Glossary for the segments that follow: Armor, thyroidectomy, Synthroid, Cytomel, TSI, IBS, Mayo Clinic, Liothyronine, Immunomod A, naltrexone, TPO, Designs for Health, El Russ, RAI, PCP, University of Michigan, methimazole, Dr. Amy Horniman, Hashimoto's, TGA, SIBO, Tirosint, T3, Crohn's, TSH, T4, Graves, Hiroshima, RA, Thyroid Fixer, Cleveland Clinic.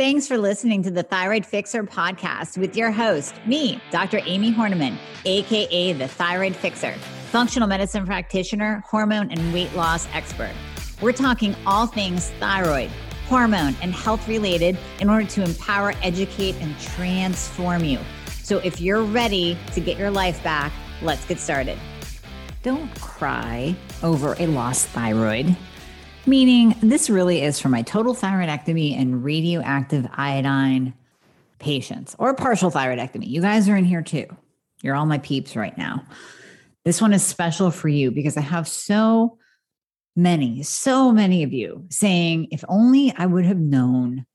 Thanks for listening to the Thyroid Fixer podcast with your host, me, Dr. Amy Horniman, aka the Thyroid Fixer, functional medicine practitioner, hormone and weight loss expert. We're talking all things thyroid, hormone, and health related in order to empower, educate, and transform you. So if you're ready to get your life back, let's get started. Don't cry over a lost thyroid. Meaning this really is for my total thyroidectomy and radioactive iodine patients or partial thyroidectomy. You guys are in here too. You're all my peeps right now. This one is special for you because I have so many of you saying, if only I would have known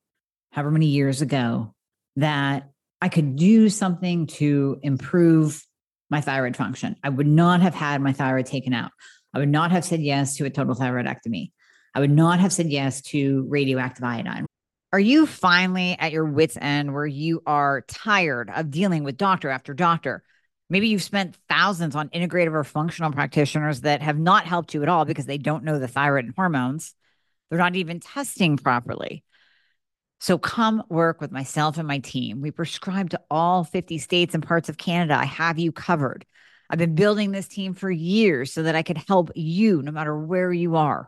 however many years ago that I could do something to improve my thyroid function, I would not have had my thyroid taken out. I would not have said yes to a total thyroidectomy. I would not have said yes to radioactive iodine. Are you finally at your wit's end where you are tired of dealing with doctor after doctor? Maybe you've spent thousands on integrative or functional practitioners that have not helped you at all because they don't know the thyroid and hormones. They're not even testing properly. So come work with myself and my team. We prescribe to all 50 states and parts of Canada. I have you covered. I've been building this team for years so that I could help you no matter where you are.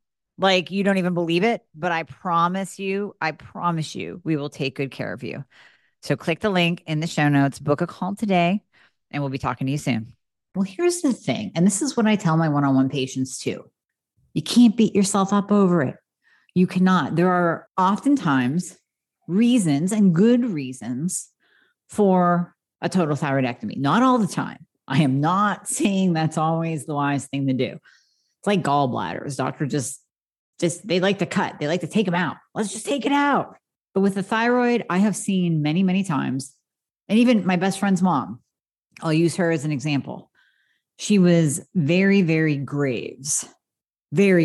like you don't even believe it, but I promise you, we will take good care of you. So click the link in the show notes, book a call today, and we'll be talking to you soon. Well, here's the thing, and this is what I tell my one-on-one patients too. You can't beat yourself up over it. You cannot. There are oftentimes reasons and good reasons for a total thyroidectomy. Not all the time. I am not saying that's always the wise thing to do. It's like gallbladders. Doctors just they like to cut. They like to take them out. Let's just take it out. But with the thyroid, I have seen many, many times, and even my best friend's mom, I'll use her as an example. She was very, very Graves, TSI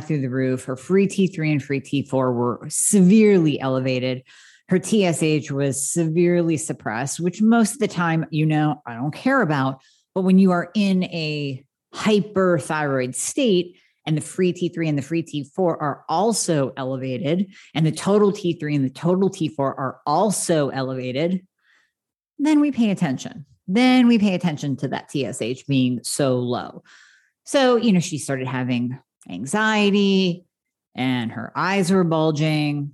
through the roof. Her free T3 and free T4 were severely elevated. Her TSH was severely suppressed, which most of the time, I don't care about. But when you are in a hyperthyroid state, and the free T3 and the free T4 are also elevated, and the total T3 and the total T4 are also elevated, then we pay attention. Then we pay attention to that TSH being so low. So, she started having anxiety and her eyes were bulging.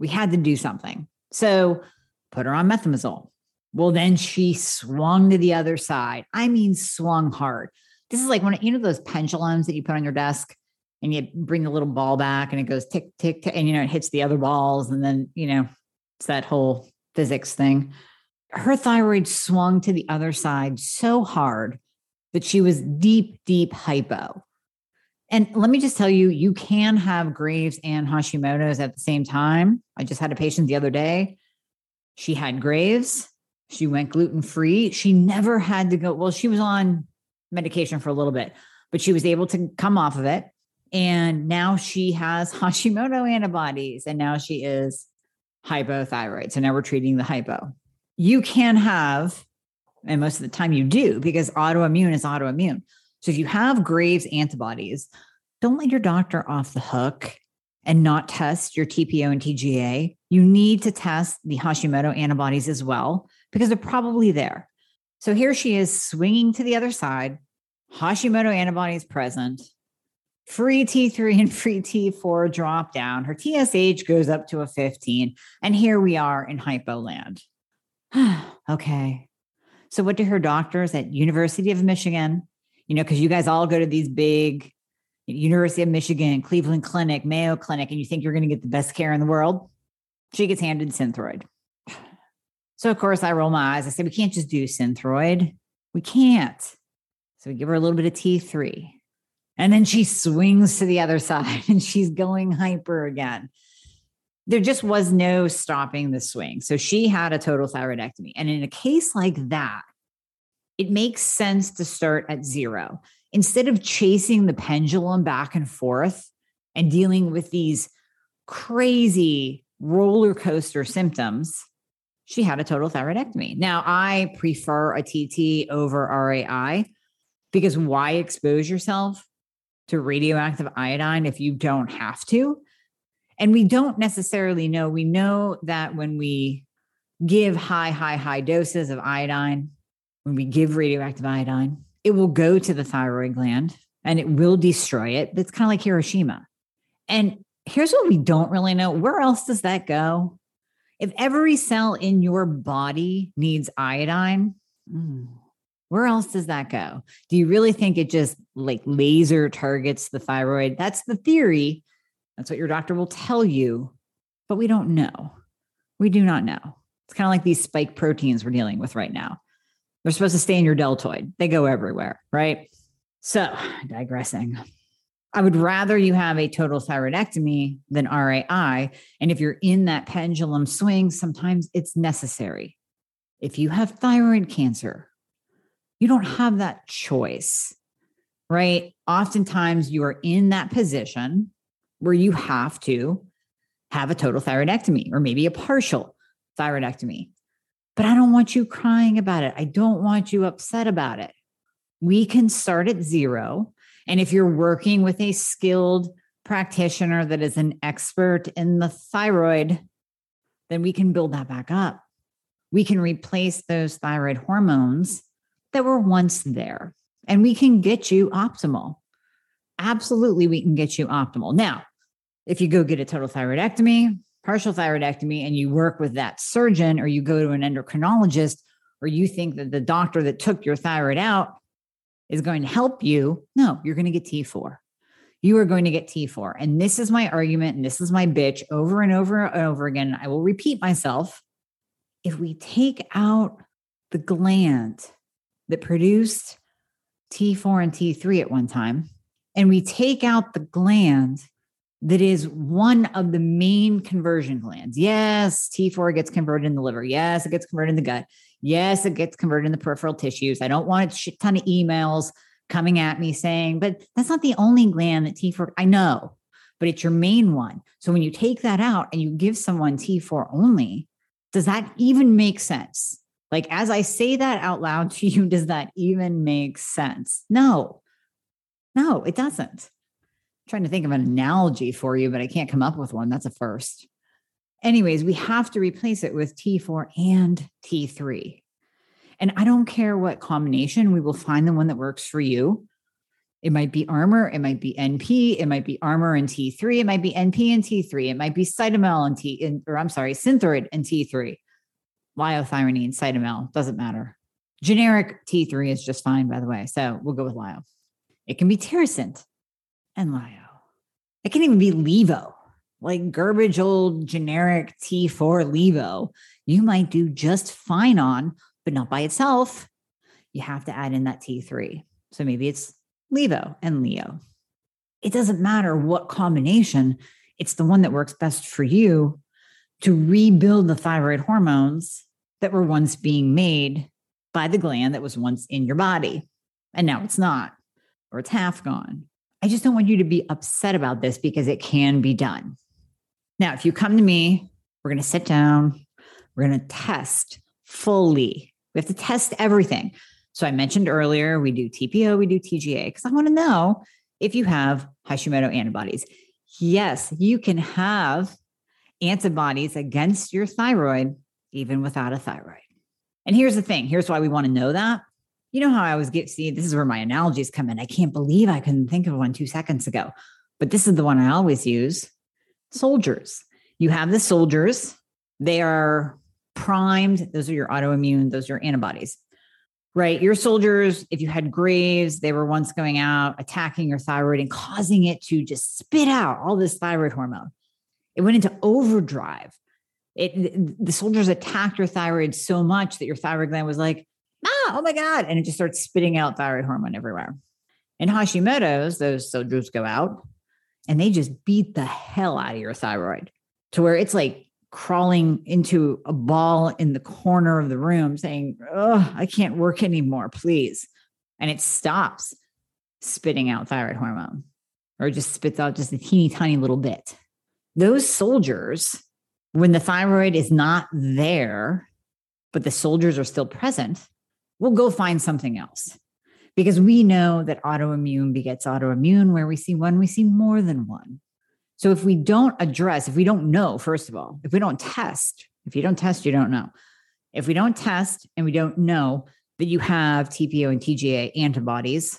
We had to do something. So put her on methimazole. Well, then she swung to the other side. I mean, swung hard. This is like one of, those pendulums that you put on your desk and you bring the little ball back and it goes tick, tick, tick, and, it hits the other balls. And then, it's that whole physics thing. Her thyroid swung to the other side so hard that she was deep, deep hypo. And let me just tell you, you can have Graves and Hashimoto's at the same time. I just had a patient the other day. She had Graves. She went gluten-free. She never had to go. Well, she was on medication for a little bit, but she was able to come off of it. And now she has Hashimoto antibodies, and now she is hypothyroid. So now we're treating the hypo. You can have, and most of the time you do, because autoimmune is autoimmune. So if you have Graves antibodies, don't let your doctor off the hook and not test your TPO and TGA. You need to test the Hashimoto antibodies as well, because they're probably there. So here she is swinging to the other side, Hashimoto antibodies present, free T3 and free T4 drop down. Her TSH goes up to a 15, and here we are in hypo land. Okay. So what do her doctors at University of Michigan, because you guys all go to these big University of Michigan, Cleveland Clinic, Mayo Clinic, and you think you're going to get the best care in the world. She gets handed Synthroid. So of course I roll my eyes. I say, we can't just do Synthroid. We can't. So we give her a little bit of T3, and then she swings to the other side and she's going hyper again. there just was no stopping the swing. So she had a total thyroidectomy. And in a case like that, it makes sense to start at zero. Instead of chasing the pendulum back and forth and dealing with these crazy roller coaster symptoms, she had a total thyroidectomy. Now, I prefer a TT over RAI because why expose yourself to radioactive iodine if you don't have to? And we don't necessarily know. We know that when we give high doses of iodine, when we give radioactive iodine, it will go to the thyroid gland and it will destroy it. That's kind of like Hiroshima. And here's what we don't really know. Where else does that go? If every cell in your body needs iodine, where else does that go? Do you really think it just like laser targets the thyroid? That's the theory. That's what your doctor will tell you, but we don't know. We do not know. It's kind of like these spike proteins we're dealing with right now. They're supposed to stay in your deltoid. They go everywhere, right? So digressing. I would rather you have a total thyroidectomy than RAI. And if you're in that pendulum swing, sometimes it's necessary. If you have thyroid cancer, you don't have that choice, right? Oftentimes you are in that position where you have to have a total thyroidectomy or maybe a partial thyroidectomy. But I don't want you crying about it. I don't want you upset about it. We can start at zero. And if you're working with a skilled practitioner that is an expert in the thyroid, then we can build that back up. We can replace those thyroid hormones that were once there, and we can get you optimal. Absolutely, we can get you optimal. Now, if you go get a total thyroidectomy, partial thyroidectomy, and you work with that surgeon, or you go to an endocrinologist, or you think that the doctor that took your thyroid out is going to help you, no, you're going to get T4. You are going to get T4. And this is my argument, and this is my bitch over and over and over again. I will repeat myself. If we take out the gland that produced T4 and T3 at one time, and we take out the gland that is one of the main conversion glands. Yes, T4 gets converted in the liver. Yes, it gets converted in the gut. Yes, it gets converted in the peripheral tissues. I don't want a shit ton of emails coming at me saying, but that's not the only gland that T4, I know, but it's your main one. So when you take that out and you give someone T4 only, does that even make sense? Like, as I say that out loud to you, does that even make sense? No, it doesn't. I'm trying to think of an analogy for you, but I can't come up with one. That's a first. Anyways, we have to replace it with T4 and T3. And I don't care what combination, we will find the one that works for you. It might be Armor, it might be NP, it might be Armor and T3, it might be NP and T3, it might be Cytomel and Synthroid and T3, Liothyronine, Cytomel, doesn't matter. Generic T3 is just fine, by the way. So we'll go with Lio. It can be Tirosint and Lio. It can even be Levo, like garbage old generic T4 Levo. You might do just fine on, but not by itself. You have to add in that T3. So maybe it's Levo and Leo. It doesn't matter what combination. It's the one that works best for you to rebuild the thyroid hormones that were once being made by the gland that was once in your body. And now it's not, or it's half gone. I just don't want you to be upset about this because it can be done. Now, if you come to me, we're going to sit down, we're going to test fully. We have to test everything. So I mentioned earlier, we do TPO, we do TGA, because I want to know if you have Hashimoto antibodies. Yes, you can have antibodies against your thyroid, even without a thyroid. And here's the thing. Here's why we want to know that. You know how I always see, this is where my analogies come in. I can't believe I couldn't think of one 2 seconds ago, but this is the one I always use. Soldiers. You have the soldiers. They are primed. Those are your autoimmune. Those are your antibodies, right? Your soldiers, if you had Graves, they were once going out, attacking your thyroid and causing it to just spit out all this thyroid hormone. It went into overdrive. The soldiers attacked your thyroid so much that your thyroid gland was like, oh my God. And it just starts spitting out thyroid hormone everywhere. In Hashimoto's, those soldiers go out and they just beat the hell out of your thyroid. to where it's like crawling into a ball in the corner of the room saying, oh, I can't work anymore, please. And it stops spitting out thyroid hormone, or just spits out just a teeny tiny little bit. Those soldiers, when the thyroid is not there, but the soldiers are still present, we'll go find something else. Because we know that autoimmune begets autoimmune. Where we see one, we see more than one. So if we don't address, if we don't know, first of all, if we don't test, if you don't test, you don't know. If we don't test and we don't know that you have TPO and TGA antibodies,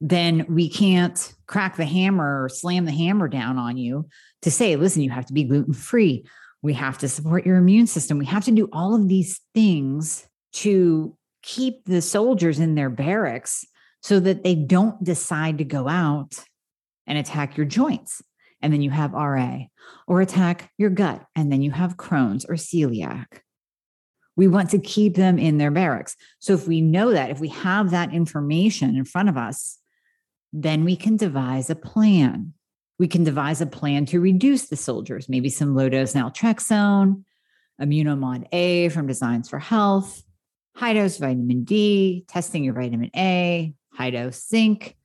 then we can't crack the hammer or slam the hammer down on you to say, listen, you have to be gluten-free. We have to support your immune system. We have to do all of these things to keep the soldiers in their barracks so that they don't decide to go out and attack your joints. And then you have RA, or attack your gut. And then you have Crohn's or celiac. We want to keep them in their barracks. So if we know that, if we have that information in front of us, then we can devise a plan. We can devise a plan to reduce the soldiers, maybe some low-dose naltrexone, Immunomod A from Designs for Health, high-dose vitamin D, testing your vitamin A, high-dose zinc,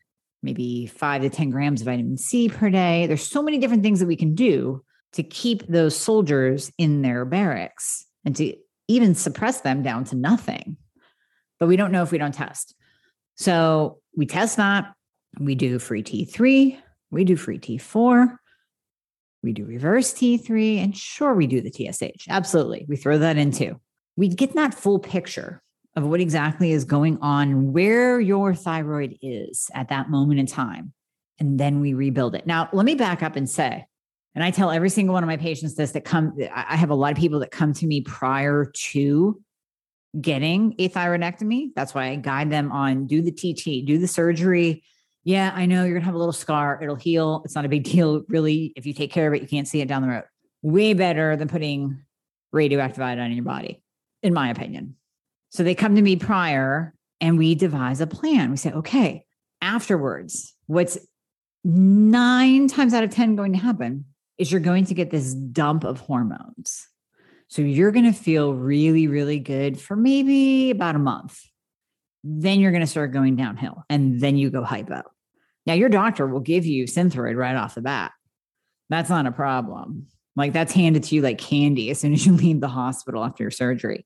maybe 5 to 10 grams of vitamin C per day. There's so many different things that we can do to keep those soldiers in their barracks and to even suppress them down to nothing. But we don't know if we don't test. So we test that. We do free T3. We do free T4. We do reverse T3. And sure, we do the TSH. Absolutely. We throw that in too. We get that full picture of what exactly is going on, where your thyroid is at that moment in time. And then we rebuild it. Now, let me back up and say, and I tell every single one of my patients this, I have a lot of people that come to me prior to getting a thyroidectomy. That's why I guide them on do the TT, do the surgery. Yeah, I know you're gonna have a little scar. It'll heal. It's not a big deal. Really, if you take care of it, you can't see it down the road. Way better than putting radioactive iodine in your body, in my opinion. So they come to me prior and we devise a plan. We say, okay, afterwards, what's 9 times out of 10 going to happen is you're going to get this dump of hormones. So you're going to feel really, really good for maybe about a month. Then you're going to start going downhill and then you go hypo. Now your doctor will give you Synthroid right off the bat. That's not a problem. Like that's handed to you like candy as soon as you leave the hospital after your surgery.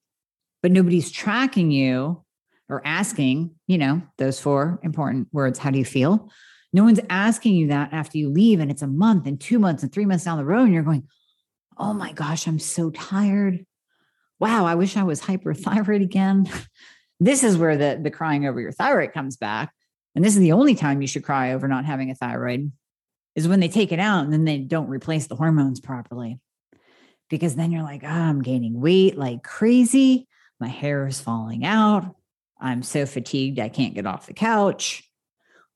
But nobody's tracking you or asking, you know, those 4 important words. How do you feel? No one's asking you that after you leave. And it's a month and 2 months and 3 months down the road. And you're going, oh my gosh, I'm so tired. Wow. I wish I was hyperthyroid again. This is where the crying over your thyroid comes back. And this is the only time you should cry over not having a thyroid is when they take it out and then they don't replace the hormones properly. Because then you're like, oh, I'm gaining weight like crazy. My hair is falling out. I'm so fatigued. I can't get off the couch.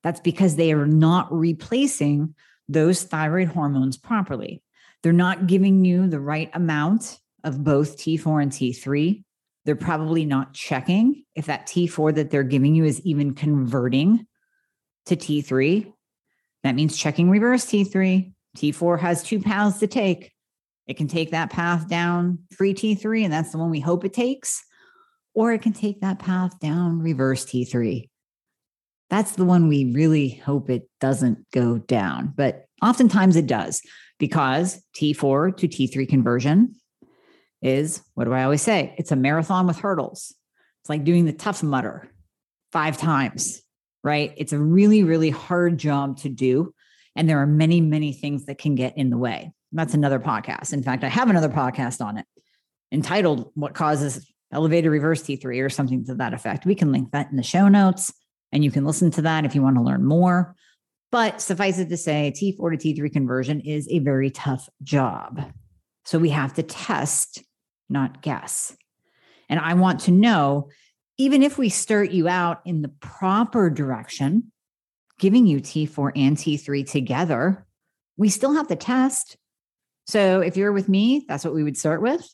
That's because they are not replacing those thyroid hormones properly. They're not giving you the right amount of both T4 and T3. They're probably not checking if that T4 that they're giving you is even converting to T3. That means checking reverse T3. T4 has 2 paths to take. It can take that path down free T3, and that's the one we hope it takes. Or it can take that path down reverse T3. That's the one we really hope it doesn't go down. But oftentimes it does because T4 to T3 conversion is, what do I always say? It's a marathon with hurdles. It's like doing the Tough Mudder 5 times, right? It's a really, really hard job to do. And there are many, many things that can get in the way. That's another podcast. In fact, I have another podcast on it entitled What Causes Elevated Reverse T3 or something to that effect. We can link that in the show notes and you can listen to that if you want to learn more. But suffice it to say, T4 to T3 conversion is a very tough job. So we have to test, not guess. And I want to know, even if we start you out in the proper direction, giving you T4 and T3 together, we still have to test. So if you're with me, that's what we would start with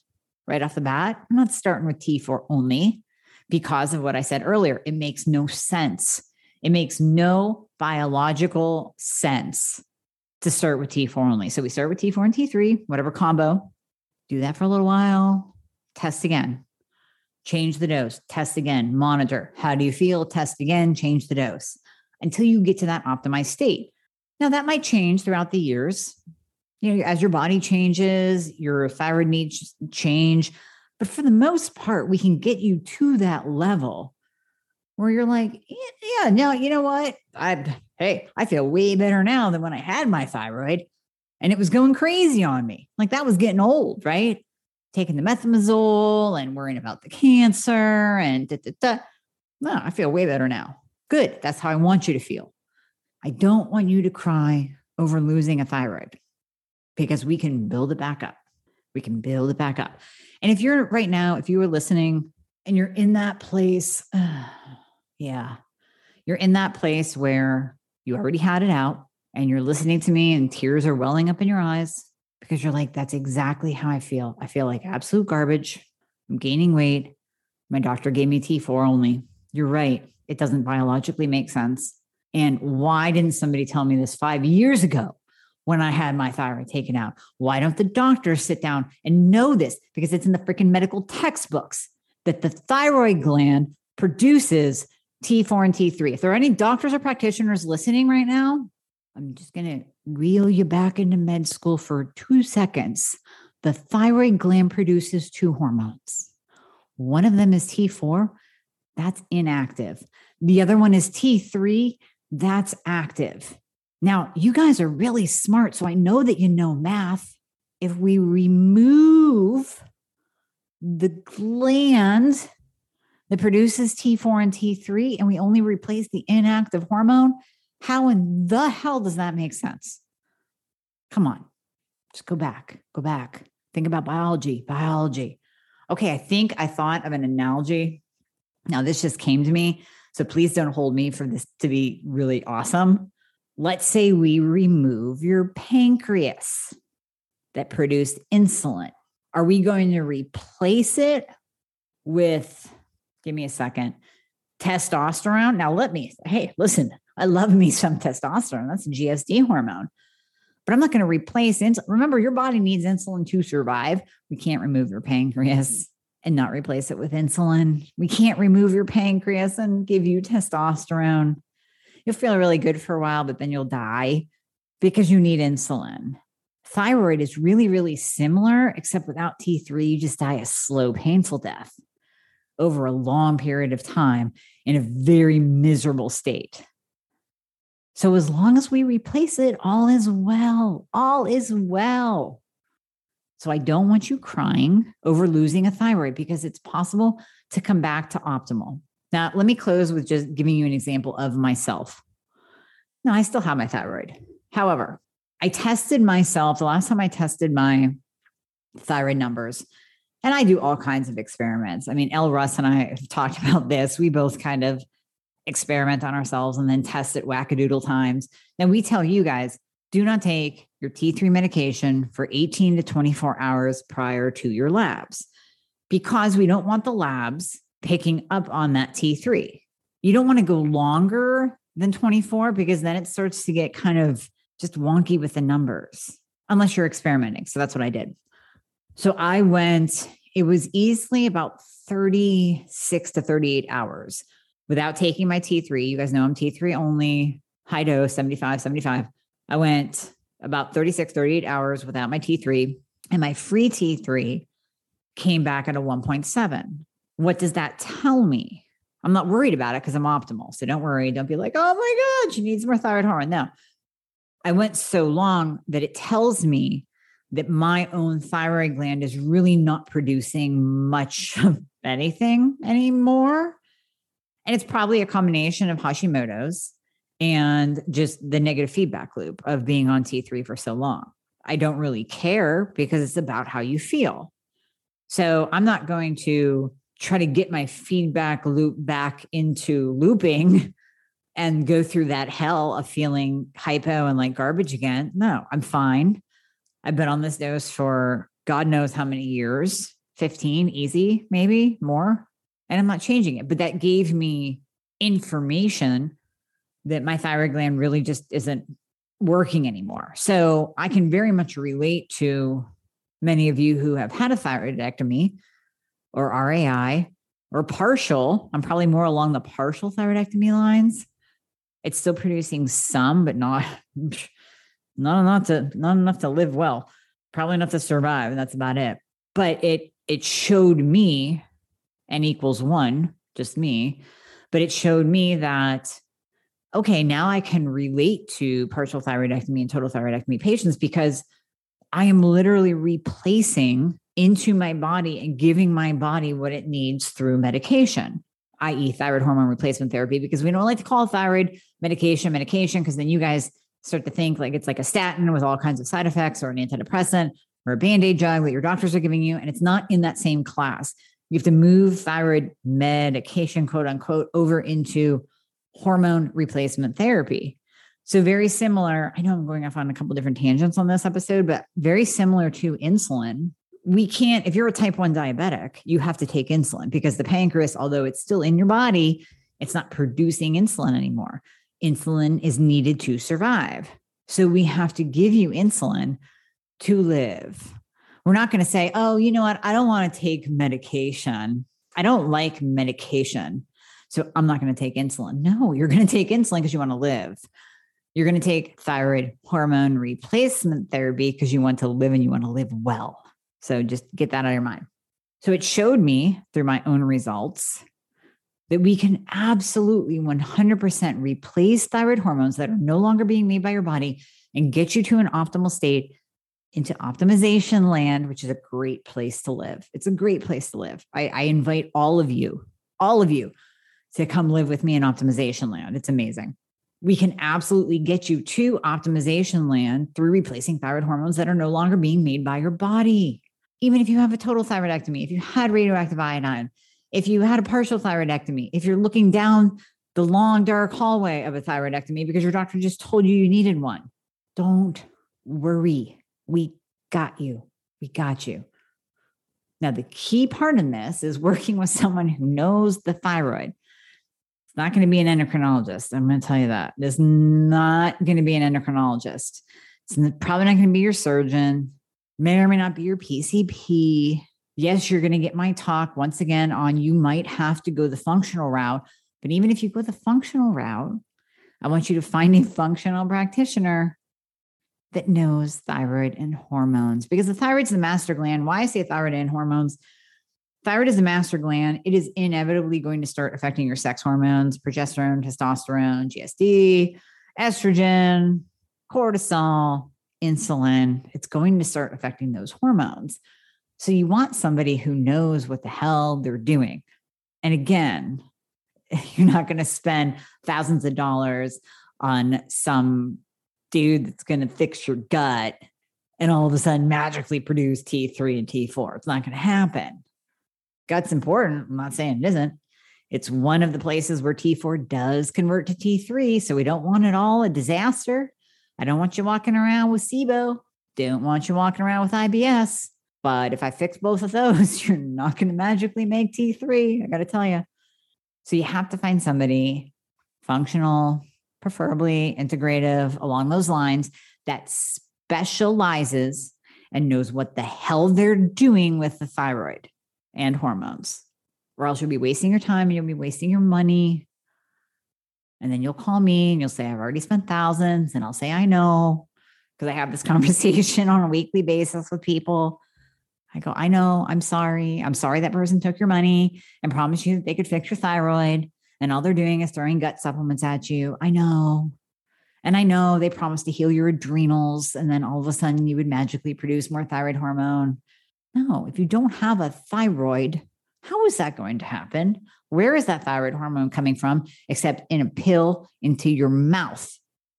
right off the bat. I'm not starting with T4 only because of what I said earlier. It makes no sense. It makes no biological sense to start with T4 only. So we start with T4 and T3, whatever combo, do that for a little while, test again, change the dose, test again, monitor. How do you feel? Test again, change the dose until you get to that optimized state. Now that might change throughout the years. You know, as your body changes, your thyroid needs change. But for the most part, we can get you to that level where you're like, yeah, no, you know what? I feel way better now than when I had my thyroid and it was going crazy on me. Like that was getting old, right? Taking the methimazole and worrying about the cancer and No, I feel way better now. Good. That's how I want you to feel. I don't want you to cry over losing a thyroid because we can build it back up. We can build it back up. And if you were listening and you're in that place, you're in that place where you already had it out and you're listening to me and tears are welling up in your eyes because you're like, that's exactly how I feel. I feel like absolute garbage. I'm gaining weight. My doctor gave me T4 only. You're right. It doesn't biologically make sense. And why didn't somebody tell me this 5 years ago when I had my thyroid taken out? Why don't the doctors sit down and know this? Because it's in the freaking medical textbooks that the thyroid gland produces T4 and T3. If there are any doctors or practitioners listening right now, I'm just going to reel you back into med school for 2 seconds. The thyroid gland produces 2 hormones. One of them is T4. That's inactive. The other one is T3. That's active. Now, you guys are really smart, so I know that you know math. If we remove the gland that produces T4 and T3 and we only replace the inactive hormone, how in the hell does that make sense? Come on, just go back. Think about biology. Okay, I thought of an analogy. Now, this just came to me, so please don't hold me for this to be really awesome. Let's say we remove your pancreas that produced insulin. Are we going to replace it with, give me a second, testosterone? Now I love me some testosterone. That's a GSD hormone, but I'm not going to replace insulin. Remember, your body needs insulin to survive. We can't remove your pancreas and not replace it with insulin. We can't remove your pancreas and give you testosterone. You'll feel really good for a while, but then you'll die because you need insulin. Thyroid is really, really similar, except without T3, you just die a slow, painful death over a long period of time in a very miserable state. So as long as we replace it, all is well. So I don't want you crying over losing a thyroid because it's possible to come back to optimal. Now, let me close with just giving you an example of myself. Now, I still have my thyroid. However, I tested myself the last time I tested my thyroid numbers, and I do all kinds of experiments. I mean, El Russ and I have talked about this. We both kind of experiment on ourselves and then test it wackadoodle times. Then we tell you guys, do not take your T3 medication for 18 to 24 hours prior to your labs because we don't want the labs picking up on that T3. You don't want to go longer than 24 because then it starts to get kind of just wonky with the numbers, unless you're experimenting. So that's what I did. So it was easily about 36 to 38 hours without taking my T3. You guys know I'm T3 only, high dose, 75. I went about 36, 38 hours without my T3, and my free T3 came back at a 1.7. What does that tell me? I'm not worried about it because I'm optimal. So don't worry. Don't be like, oh my God, she needs more thyroid hormone. No, I went so long that it tells me that my own thyroid gland is really not producing much of anything anymore. And it's probably a combination of Hashimoto's and just the negative feedback loop of being on T3 for so long. I don't really care because it's about how you feel. So I'm not going to try to get my feedback loop back into looping and go through that hell of feeling hypo and like garbage again. No, I'm fine. I've been on this dose for God knows how many years, 15, easy, maybe more. And I'm not changing it, but that gave me information that my thyroid gland really just isn't working anymore. So I can very much relate to many of you who have had a thyroidectomy or RAI or partial. I'm probably more along the partial thyroidectomy lines. It's still producing some, but not enough to live well, probably enough to survive. And that's about it. But it showed me N=1, just me, but it showed me that, okay, now I can relate to partial thyroidectomy and total thyroidectomy patients because I am literally replacing into my body and giving my body what it needs through medication, i.e. thyroid hormone replacement therapy, because we don't like to call thyroid medication, because then you guys start to think like it's like a statin with all kinds of side effects or an antidepressant or a Band-Aid drug that your doctors are giving you. And it's not in that same class. You have to move thyroid medication, quote unquote, over into hormone replacement therapy. So very similar. I know I'm going off on a couple different tangents on this episode, but very similar to insulin. We can't, if you're a type 1 diabetic, you have to take insulin because the pancreas, although it's still in your body, it's not producing insulin anymore. Insulin is needed to survive. So we have to give you insulin to live. We're not going to say, oh, you know what? I don't want to take medication. I don't like medication, so I'm not going to take insulin. No, you're going to take insulin because you want to live. You're going to take thyroid hormone replacement therapy because you want to live and you want to live well. So just get that out of your mind. So it showed me through my own results that we can absolutely 100% replace thyroid hormones that are no longer being made by your body and get you to an optimal state, into optimization land, which is a great place to live. It's a great place to live. I invite all of you to come live with me in optimization land. It's amazing. We can absolutely get you to optimization land through replacing thyroid hormones that are no longer being made by your body. Even if you have a total thyroidectomy, if you had radioactive iodine, if you had a partial thyroidectomy, if you're looking down the long, dark hallway of a thyroidectomy because your doctor just told you you needed one, don't worry. We got you. We got you. Now, the key part in this is working with someone who knows the thyroid. It's not going to be an endocrinologist. I'm going to tell you that. It's not going to be an endocrinologist. It's probably not going to be your surgeon. May or may not be your PCP. Yes, you're going to get my talk once again on you might have to go the functional route. But even if you go the functional route, I want you to find a functional practitioner that knows thyroid and hormones, because the thyroid's the master gland. Why I say thyroid and hormones, thyroid is the master gland. It is inevitably going to start affecting your sex hormones, progesterone, testosterone, GSD, estrogen, cortisol, insulin. It's going to start affecting those hormones. So you want somebody who knows what the hell they're doing. And again, you're not going to spend thousands of dollars on some dude that's going to fix your gut and all of a sudden magically produce T3 and T4. It's not going to happen. Gut's important. I'm not saying it isn't. It's one of the places where T4 does convert to T3. So we don't want it all a disaster. I don't want you walking around with SIBO. Don't want you walking around with IBS. But if I fix both of those, you're not going to magically make T3. I got to tell you. So you have to find somebody functional, preferably integrative, along those lines, that specializes and knows what the hell they're doing with the thyroid and hormones, or else you'll be wasting your time and you'll be wasting your money. And then you'll call me and you'll say, I've already spent thousands. And I'll say, I know, because I have this conversation on a weekly basis with people. I go, I know, I'm sorry. I'm sorry that person took your money and promised you that they could fix your thyroid, and all they're doing is throwing gut supplements at you. I know. And I know they promised to heal your adrenals, and then all of a sudden you would magically produce more thyroid hormone. No, if you don't have a thyroid, how is that going to happen? Where is that thyroid hormone coming from, except in a pill into your mouth?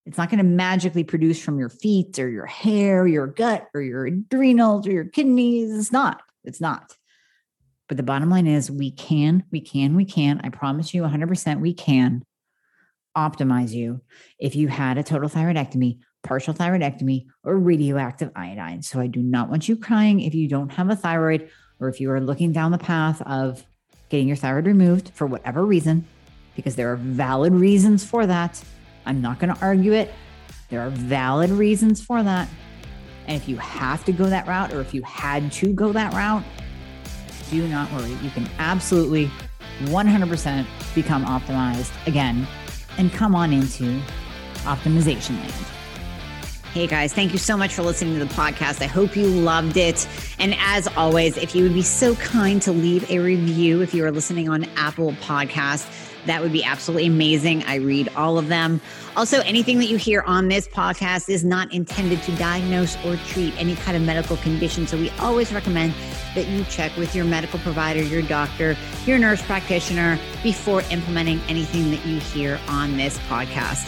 It's not going to magically produce from your feet or your hair, or your gut or your adrenals or your kidneys. It's not. But the bottom line is we can, I promise you 100%, we can optimize you if you had a total thyroidectomy, partial thyroidectomy, or radioactive iodine. So I do not want you crying if you don't have a thyroid, or if you are looking down the path of getting your thyroid removed for whatever reason, because there are valid reasons for that. I'm not going to argue it. There are valid reasons for that. And if you have to go that route, or if you had to go that route, do not worry. You can absolutely 100% become optimized again and come on into optimization land. Hey guys, thank you so much for listening to the podcast. I hope you loved it. And as always, if you would be so kind to leave a review, if you are listening on Apple Podcasts, that would be absolutely amazing. I read all of them. Also, anything that you hear on this podcast is not intended to diagnose or treat any kind of medical condition. So we always recommend that you check with your medical provider, your doctor, your nurse practitioner before implementing anything that you hear on this podcast.